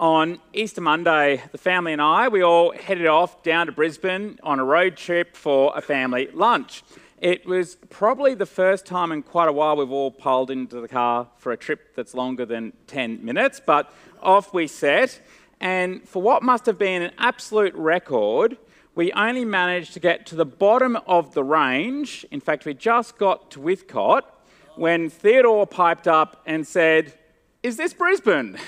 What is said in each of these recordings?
On Easter Monday, the family and I, we all headed off down to Brisbane on a road trip for a family lunch. It was probably the first time in quite a while we've all piled into the car for a trip that's longer than 10 minutes, but off we set. And for what must have been an absolute record, we only managed to get to the bottom of the range. In fact, we just got to Withcott when Theodore piped up and said, "Is this Brisbane?"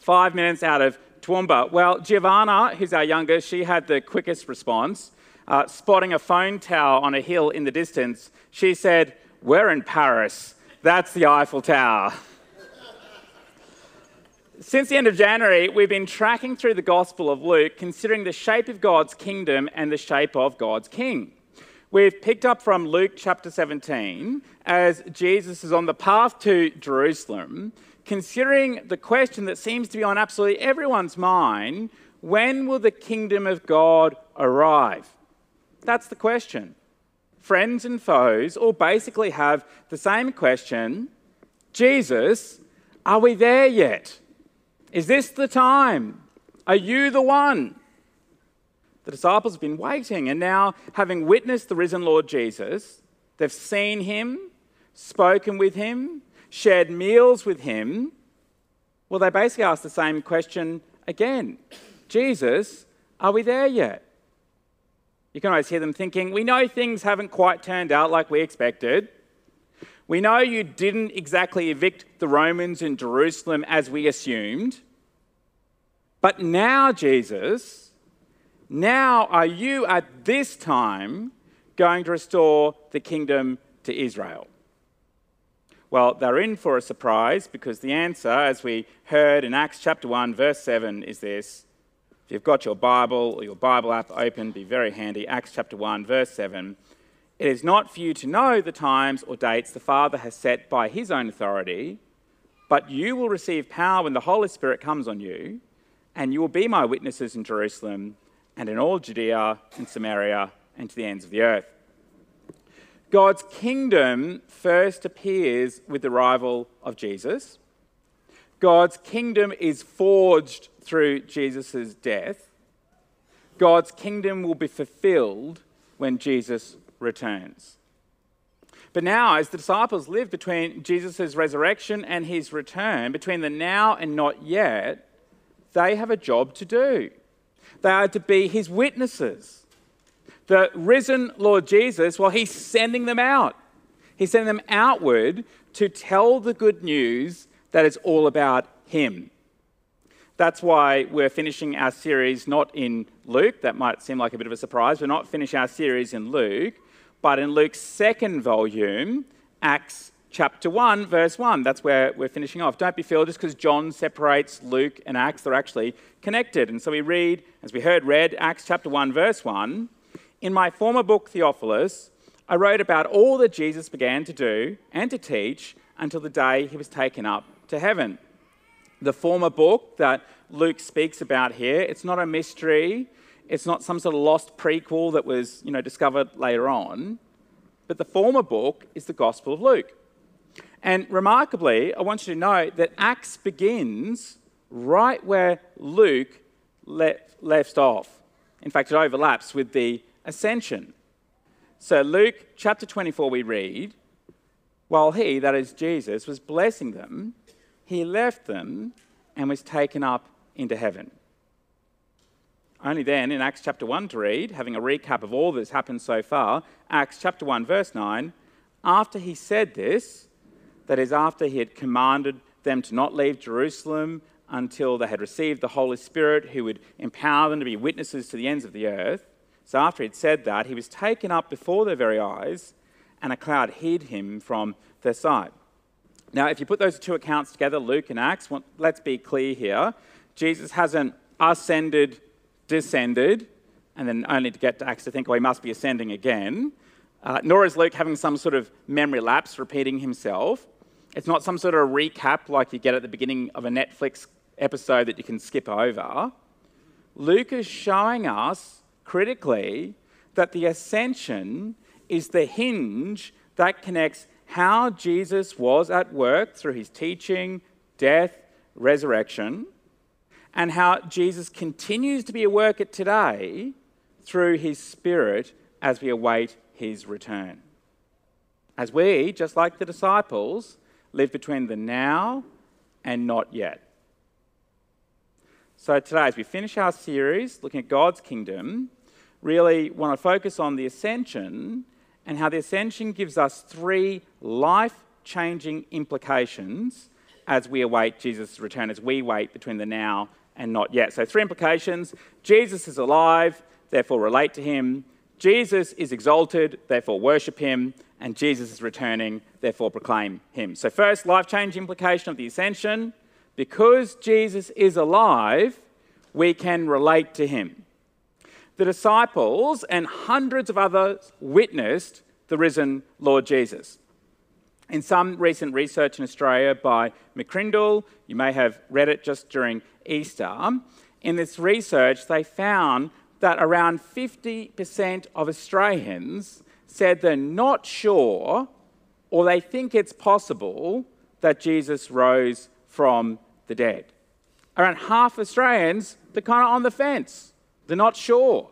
5 minutes out of Toowoomba. Well, Giovanna, who's our youngest, she had the quickest response. Spotting a phone tower on a hill in the distance, she said, "We're in Paris. That's the Eiffel Tower." Since the end of January, we've been tracking through the Gospel of Luke, considering the shape of God's kingdom and the shape of God's king. We've picked up from Luke chapter 17 as Jesus is on the path to Jerusalem, considering the question that seems to be on absolutely everyone's mind: when will the kingdom of God arrive? That's the question. Friends and foes all basically have the same question. Jesus, are we there yet? Is this the time? Are you the one? The disciples have been waiting, and now, having witnessed the risen Lord Jesus, they've seen him, spoken with him, shared meals with him. Well, they basically ask the same question again. Jesus, are we there yet? You can always hear them thinking, "We know things haven't quite turned out like we expected. We know you didn't exactly evict the Romans in Jerusalem as we assumed. But now, Jesus, now are you at this time going to restore the kingdom to Israel?" Well, they're in for a surprise, because the answer, as we heard in Acts chapter 1, verse 7, is this. If you've got your Bible or your Bible app open, be very handy. Acts chapter 1, verse 7. "It is not for you to know the times or dates the Father has set by his own authority, but you will receive power when the Holy Spirit comes on you, and you will be my witnesses in Jerusalem and in all Judea and Samaria and to the ends of the earth." God's kingdom first appears with the arrival of Jesus. God's kingdom is forged through Jesus' death. God's kingdom will be fulfilled when Jesus returns. But now, as the disciples live between Jesus' resurrection and his return, between the now and not yet, they have a job to do. They are to be his witnesses. The risen Lord Jesus, well, he's sending them out. He's sending them outward to tell the good news that it's all about him. That's why we're finishing our series not in Luke. That might seem like a bit of a surprise. We're not finishing our series in Luke, but in Luke's second volume, Acts chapter 1, verse 1. That's where we're finishing off. Don't be filled just because John separates Luke and Acts. They're actually connected. And so we read, as we heard read, Acts chapter 1, verse 1. "In my former book, Theophilus, I wrote about all that Jesus began to do and to teach until the day he was taken up to heaven." The former book that Luke speaks about here, it's not a mystery. It's not some sort of lost prequel that was, discovered later on. But the former book is the Gospel of Luke. And remarkably, I want you to note that Acts begins right where Luke left off. In fact, it overlaps with the ascension. So Luke chapter 24 we read, "While he," that is Jesus, "was blessing them, he left them and was taken up into heaven." Only then, in Acts chapter 1 to read, having a recap of all that's happened so far, Acts chapter 1, verse 9, "After he said this," that is after he had commanded them to not leave Jerusalem until they had received the Holy Spirit who would empower them to be witnesses to the ends of the earth. So after he'd said that, he was taken up before their very eyes, and a cloud hid him from their sight. Now, if you put those two accounts together, Luke and Acts, well, let's be clear here. Jesus hasn't ascended, descended, and then only to get to Acts to think, well, he must be ascending again. Nor is Luke having some sort of memory lapse, repeating himself. It's not some sort of recap like you get at the beginning of a Netflix episode that you can skip over. Luke is showing us, critically, that the ascension is the hinge that connects how Jesus was at work through his teaching, death, resurrection, and how Jesus continues to be at work at today through his Spirit as we await his return. As we, just like the disciples, live between the now and not yet. So today, as we finish our series looking at God's kingdom, really want to focus on the ascension and how the ascension gives us three life-changing implications as we await Jesus' return, as we wait between the now and not yet. So three implications. Jesus is alive, therefore relate to him. Jesus is exalted, therefore worship him. And Jesus is returning, therefore proclaim him. So first, life-changing implication of the ascension. Because Jesus is alive, we can relate to him. The disciples and hundreds of others witnessed the risen Lord Jesus. In some recent research in Australia by McCrindle, you may have read it just during Easter, in this research they found that around 50% of Australians said they're not sure or they think it's possible that Jesus rose from the dead. Around half Australians, they're kind of on the fence. They're not sure.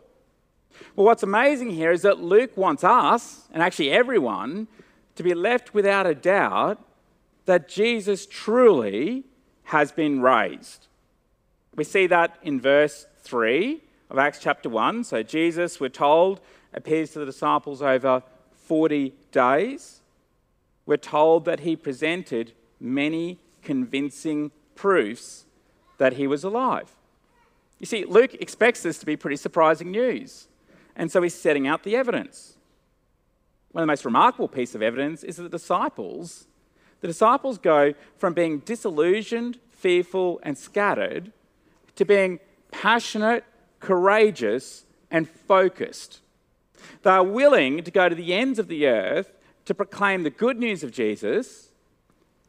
Well, what's amazing here is that Luke wants us, and actually everyone, to be left without a doubt that Jesus truly has been raised. We see that in verse 3 of Acts chapter 1. So Jesus, we're told, appears to the disciples over 40 days. We're told that he presented many convincing proofs that he was alive. You see, Luke expects this to be pretty surprising news, and so he's setting out the evidence. One of the most remarkable pieces of evidence is that the disciples go from being disillusioned, fearful, and scattered to being passionate, courageous, and focused. They are willing to go to the ends of the earth to proclaim the good news of Jesus,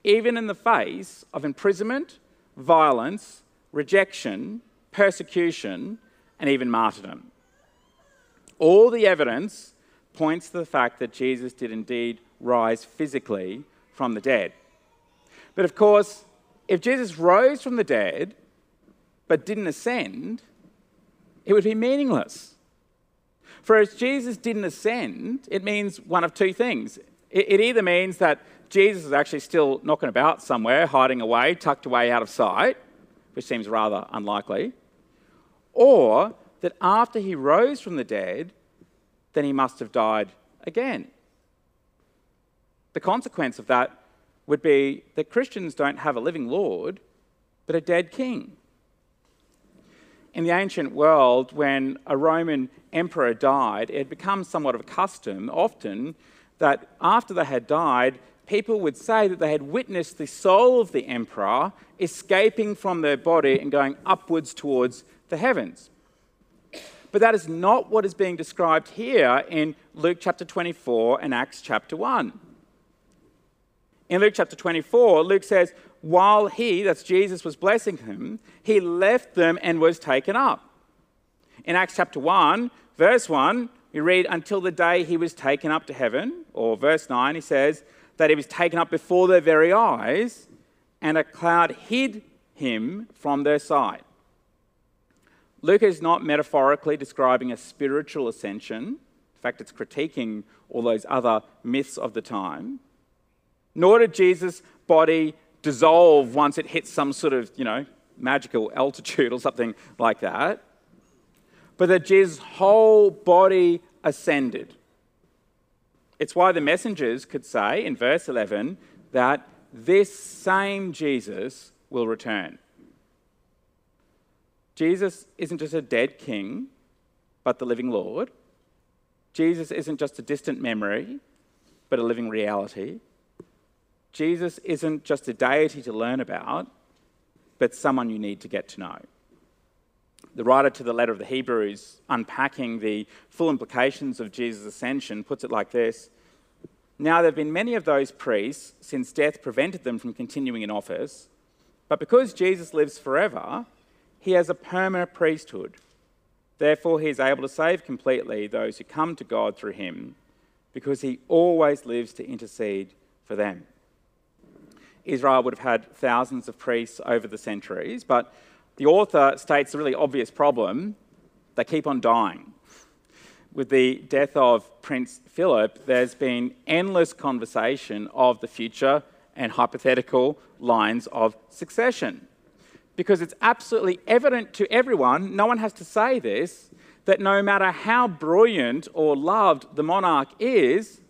even in the face of imprisonment, violence, rejection, persecution, and even martyrdom. All the evidence points to the fact that Jesus did indeed rise physically from the dead. But of course, if Jesus rose from the dead but didn't ascend, it would be meaningless. For if Jesus didn't ascend, it means one of two things. It either means that Jesus is actually still knocking about somewhere, hiding away, tucked away out of sight, which seems rather unlikely, or that after he rose from the dead, then he must have died again. The consequence of that would be that Christians don't have a living Lord, but a dead king. In the ancient world, when a Roman emperor died, it had become somewhat of a custom, often, that after they had died, people would say that they had witnessed the soul of the emperor escaping from their body and going upwards towards the heavens. But that is not what is being described here in Luke chapter 24 and Acts chapter 1. In Luke chapter 24, Luke says, while he, that's Jesus, was blessing him, he left them and was taken up. In Acts chapter 1, verse 1, we read, until the day he was taken up to heaven, or verse 9, he says that he was taken up before their very eyes, and a cloud hid him from their sight. Luke is not metaphorically describing a spiritual ascension. In fact, it's critiquing all those other myths of the time. Nor did Jesus' body dissolve once it hits some sort of, magical altitude or something like that, but that Jesus' whole body ascended. It's why the messengers could say in verse 11 that this same Jesus will return. Jesus isn't just a dead king, but the living Lord. Jesus isn't just a distant memory, but a living reality. Jesus isn't just a deity to learn about, but someone you need to get to know. The writer to the letter of the Hebrews, unpacking the full implications of Jesus' ascension, puts it like this. Now, there have been many of those priests since death prevented them from continuing in office, but because Jesus lives forever, he has a permanent priesthood. Therefore, he is able to save completely those who come to God through him, because he always lives to intercede for them. Israel would have had thousands of priests over the centuries, but the author states a really obvious problem. They keep on dying. With the death of Prince Philip, there's been endless conversation of the future and hypothetical lines of succession. Because it's absolutely evident to everyone, no one has to say this, that no matter how brilliant or loved the monarch is,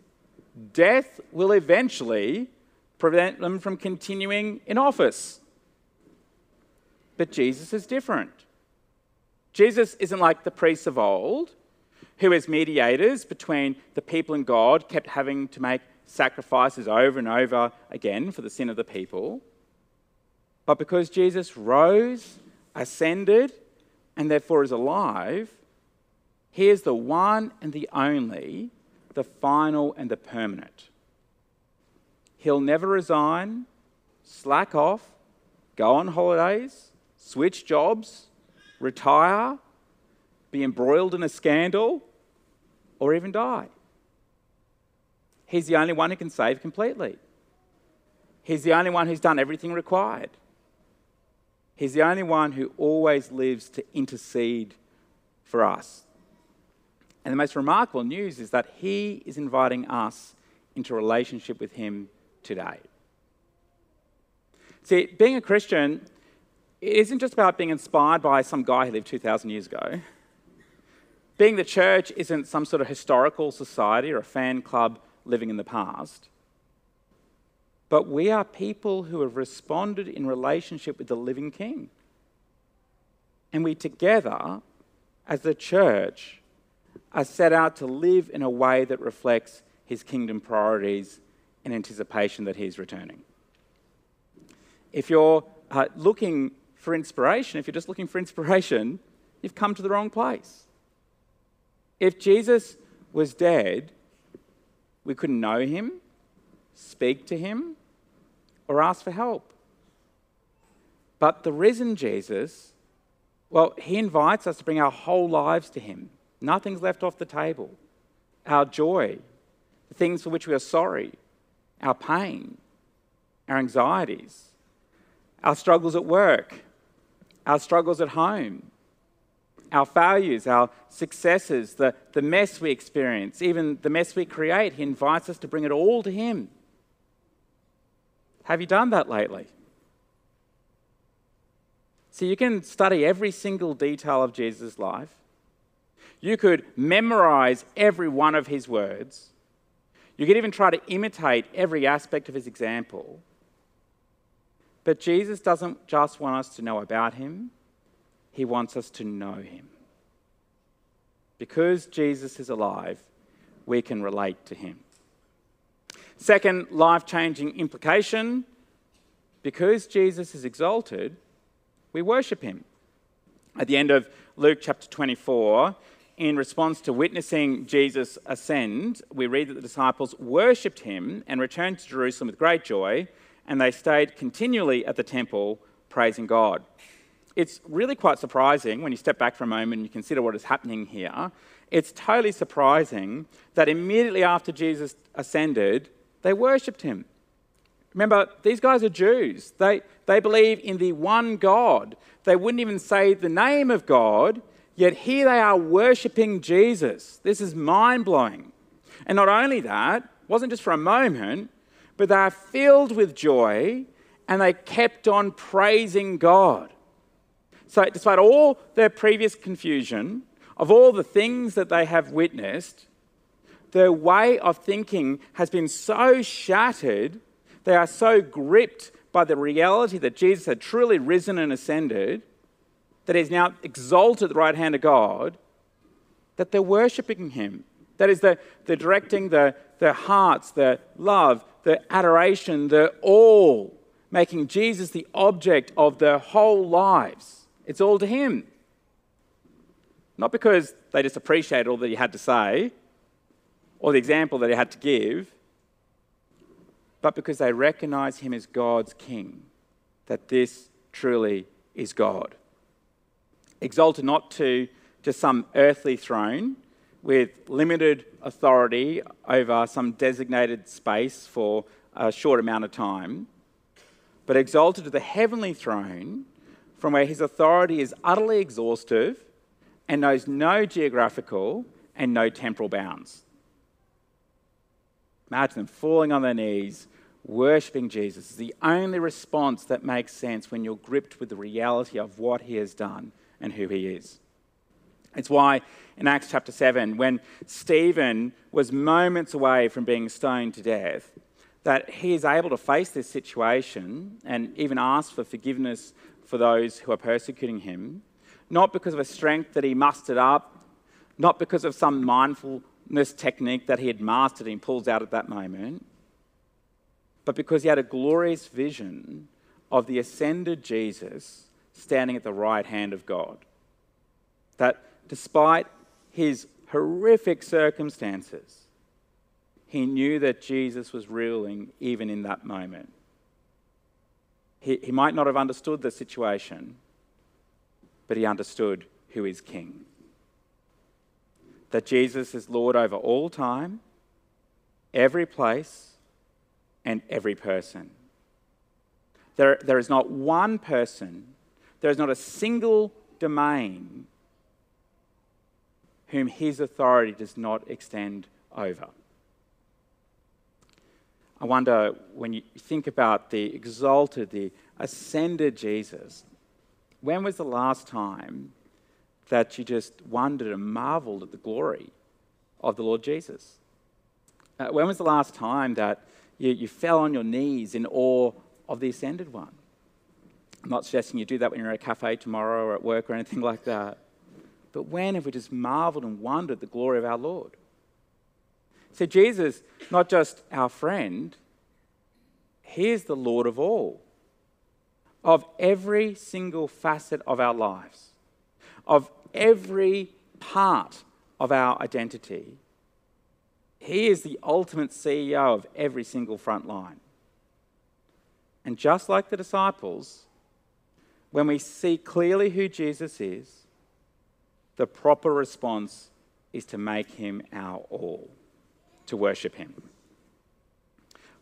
death will eventually prevent them from continuing in office. But Jesus is different. Jesus isn't like the priests of old, who as mediators between the people and God kept having to make sacrifices over and over again for the sin of the people. But because Jesus rose, ascended, and therefore is alive, he is the one and the only, the final and the permanent. He'll never resign, slack off, go on holidays, switch jobs, retire, be embroiled in a scandal, or even die. He's the only one who can save completely. He's the only one who's done everything required. He's the only one who always lives to intercede for us. And the most remarkable news is that he is inviting us into a relationship with him today. See, being a Christian, it isn't just about being inspired by some guy who lived 2,000 years ago. Being the church isn't some sort of historical society or a fan club living in the past. But we are people who have responded in relationship with the living King. And we together, as the church, are set out to live in a way that reflects his kingdom priorities in anticipation that he's returning. If you're looking for inspiration, if you're just looking for inspiration, you've come to the wrong place. If Jesus was dead, we couldn't know him, speak to him, or ask for help. But the risen Jesus, well, he invites us to bring our whole lives to him. Nothing's left off the table. Our joy, the things for which we are sorry, our pain, our anxieties, our struggles at work, our struggles at home, our failures, our successes, the mess we experience, even the mess we create. He invites us to bring it all to him. Have you done that lately? So you can study every single detail of Jesus' life. You could memorize every one of his words. You could even try to imitate every aspect of his example. But Jesus doesn't just want us to know about him. He wants us to know him. Because Jesus is alive, we can relate to him. Second, life-changing implication. Because Jesus is exalted, we worship him. At the end of Luke chapter 24, in response to witnessing Jesus ascend, we read that the disciples worshipped him and returned to Jerusalem with great joy, and they stayed continually at the temple praising God. It's really quite surprising when you step back for a moment and you consider what is happening here. It's totally surprising that immediately after Jesus ascended, they worshipped him. Remember, these guys are Jews. They believe in the one God. They wouldn't even say the name of God, yet here they are worshipping Jesus. This is mind-blowing. And not only that, it wasn't just for a moment, but they are filled with joy and they kept on praising God. So despite all their previous confusion, of all the things that they have witnessed, their way of thinking has been so shattered, they are so gripped by the reality that Jesus had truly risen and ascended, that he's now exalted at the right hand of God, that they're worshipping him. That is, they're directing their hearts, their love, their adoration, their all, making Jesus the object of their whole lives. It's all to him. Not because they just appreciated all that he had to say or the example that he had to give, but because they recognize him as God's King, that this truly is God. Exalted not to just some earthly throne with limited authority over some designated space for a short amount of time, but exalted to the heavenly throne from where his authority is utterly exhaustive and knows no geographical and no temporal bounds. Imagine them falling on their knees, worshipping Jesus. It's the only response that makes sense when you're gripped with the reality of what he has done and who he is. It's why in Acts chapter 7, when Stephen was moments away from being stoned to death, that he is able to face this situation and even ask for forgiveness for those who are persecuting him, not because of a strength that he mustered up, not because of some mindfulness technique that he had mastered and pulls out at that moment, but because he had a glorious vision of the ascended Jesus standing at the right hand of God. That despite his horrific circumstances, he knew that Jesus was ruling even in that moment. He might not have understood the situation, but he understood who is king. That Jesus is Lord over all time, every place, and every person. There is not one person, there is not a single domain whom his authority does not extend over. I wonder, when you think about the exalted, the ascended Jesus, when was the last time that you just wondered and marveled at the glory of the Lord Jesus? When was the last time that you fell on your knees in awe of the ascended one? I'm not suggesting you do that when you're at a cafe tomorrow or at work or anything like that. But when have we just marveled and wondered at the glory of our Lord? So Jesus, not just our friend, he is the Lord of all, of every single facet of our lives, of every part of our identity. He is the ultimate CEO of every single front line. And just like the disciples, when we see clearly who Jesus is, the proper response is to make him our all, to worship him.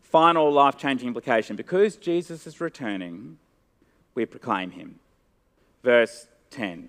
Final life-changing implication. Because Jesus is returning, we proclaim him. Verse 10.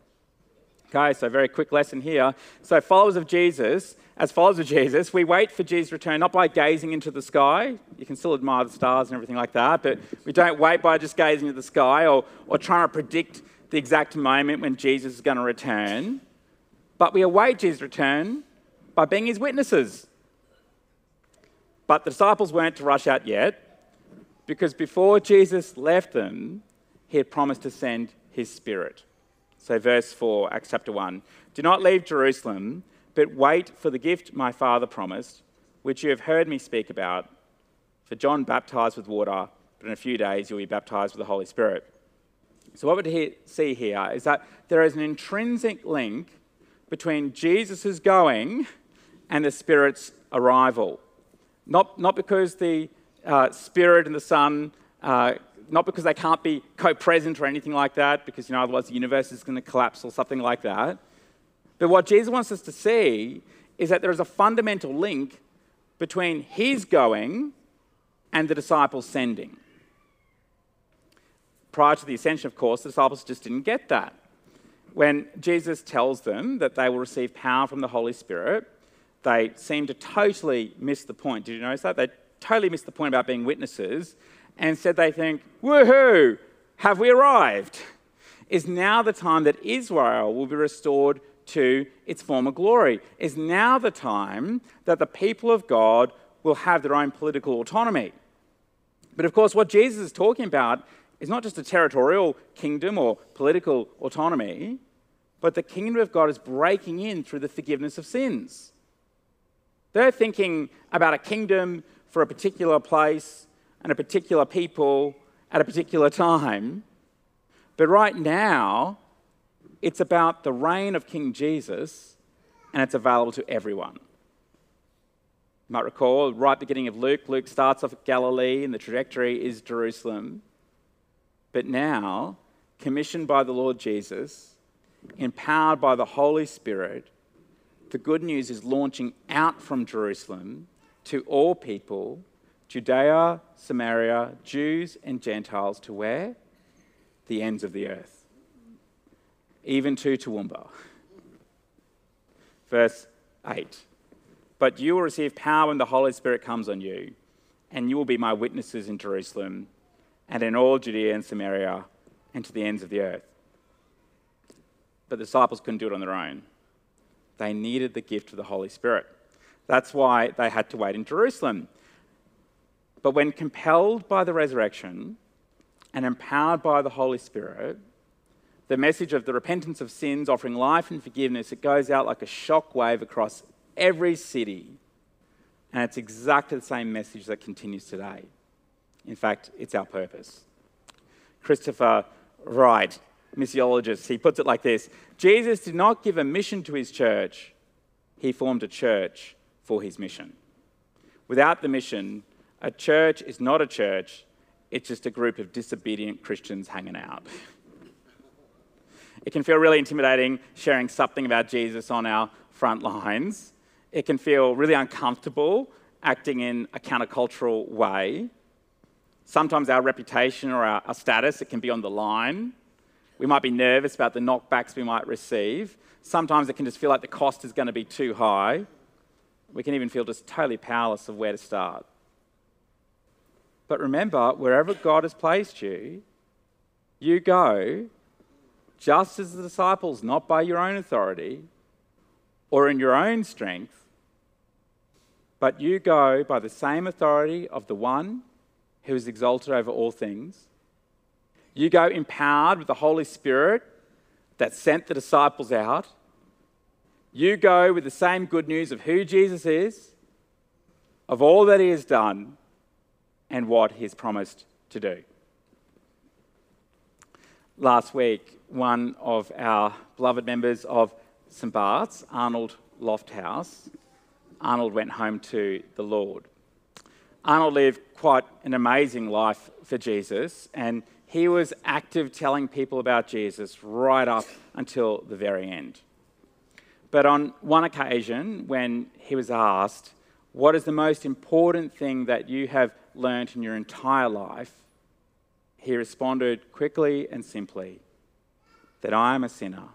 Okay, so very quick lesson here. So followers of Jesus, we wait for Jesus' return, not by gazing into the sky. You can still admire the stars and everything like that, but we don't wait by just gazing at the sky or trying to predict the exact moment when Jesus is going to return. But we await Jesus' return by being his witnesses. But the disciples weren't to rush out yet, because before Jesus left them, he had promised to send his Spirit. So verse 4, Acts chapter 1. Do not leave Jerusalem, but wait for the gift my Father promised, which you have heard me speak about. For John baptized with water, but in a few days you'll be baptized with the Holy Spirit. So what we see here is that there is an intrinsic link between Jesus' going and the Spirit's arrival. Not because the Spirit and the Son... Not because they can't be co-present or anything like that, because otherwise the universe is going to collapse or something like that. But what Jesus wants us to see is that there is a fundamental link between his going and the disciples sending. Prior to the ascension, of course, the disciples just didn't get that. When Jesus tells them that they will receive power from the Holy Spirit, they seem to totally miss the point. Did you notice that? They totally missed the point about being witnesses. And said they think, woohoo, have we arrived? Is now the time that Israel will be restored to its former glory? Is now the time that the people of God will have their own political autonomy? But of course, what Jesus is talking about is not just a territorial kingdom or political autonomy, but the kingdom of God is breaking in through the forgiveness of sins. They're thinking about a kingdom for a particular place and a particular people at a particular time. But right now, it's about the reign of King Jesus, and it's available to everyone. You might recall, right beginning of Luke, Luke starts off at Galilee and the trajectory is Jerusalem. But now, commissioned by the Lord Jesus, empowered by the Holy Spirit, the good news is launching out from Jerusalem to all people, Judea, Samaria, Jews and Gentiles, to where? The ends of the earth. Even to Toowoomba. Verse 8. But you will receive power when the Holy Spirit comes on you, and you will be my witnesses in Jerusalem and in all Judea and Samaria and to the ends of the earth. But the disciples couldn't do it on their own. They needed the gift of the Holy Spirit. That's why they had to wait in Jerusalem. But when compelled by the resurrection and empowered by the Holy Spirit, the message of the repentance of sins, offering life and forgiveness, it goes out like a shock wave across every city. And it's exactly the same message that continues today. In fact, it's our purpose. Christopher Wright, missiologist, he puts it like this: Jesus did not give a mission to his church. He formed a church for his mission. Without the mission, a church is not a church. It's just a group of disobedient Christians hanging out. It can feel really intimidating sharing something about Jesus on our front lines. It can feel really uncomfortable acting in a countercultural way. Sometimes our reputation or our status, it can be on the line. We might be nervous about the knockbacks we might receive. Sometimes it can just feel like the cost is going to be too high. We can even feel just totally powerless of where to start. But remember, wherever God has placed you, you go just as the disciples, not by your own authority or in your own strength, but you go by the same authority of the one who is exalted over all things. You go empowered with the Holy Spirit that sent the disciples out. You go with the same good news of who Jesus is, of all that he has done, and what he has promised to do. Last week, one of our beloved members of St. Bart's, Arnold Lofthouse, Arnold went home to the Lord. Arnold lived quite an amazing life for Jesus, and he was active telling people about Jesus right up until the very end. But on one occasion, when he was asked, "What is the most important thing that you have learnt in your entire life?" he responded quickly and simply, "That I am a sinner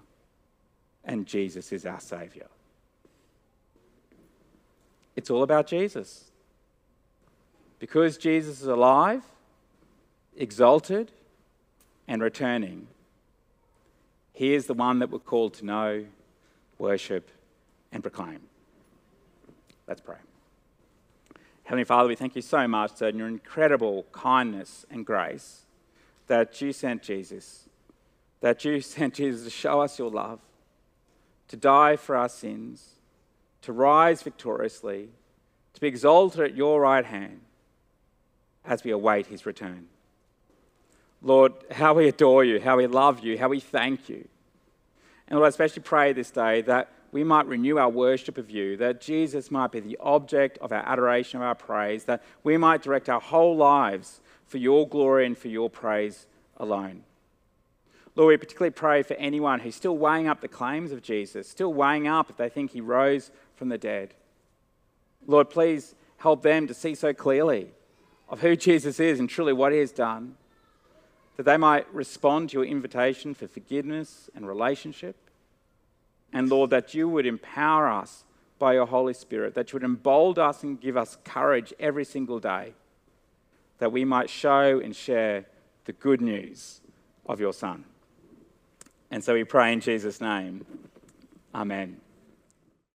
and Jesus is our Saviour." It's all about Jesus. Because Jesus is alive, exalted, and returning, he is the one that we're called to know, worship, and proclaim. Let's pray. Heavenly Father, we thank you so much that in your incredible kindness and grace that you sent Jesus to show us your love, to die for our sins, to rise victoriously, to be exalted at your right hand as we await his return. Lord, how we adore you, how we love you, how we thank you. And Lord, I especially pray this day that we might renew our worship of you, that Jesus might be the object of our adoration, of our praise, that we might direct our whole lives for your glory and for your praise alone. Lord, we particularly pray for anyone who's still weighing up the claims of Jesus, still weighing up if they think he rose from the dead. Lord, please help them to see so clearly of who Jesus is and truly what he has done, that they might respond to your invitation for forgiveness and relationship. And Lord, that you would empower us by your Holy Spirit, that you would embolden us and give us courage every single day, that we might show and share the good news of your Son. And so we pray in Jesus' name. Amen.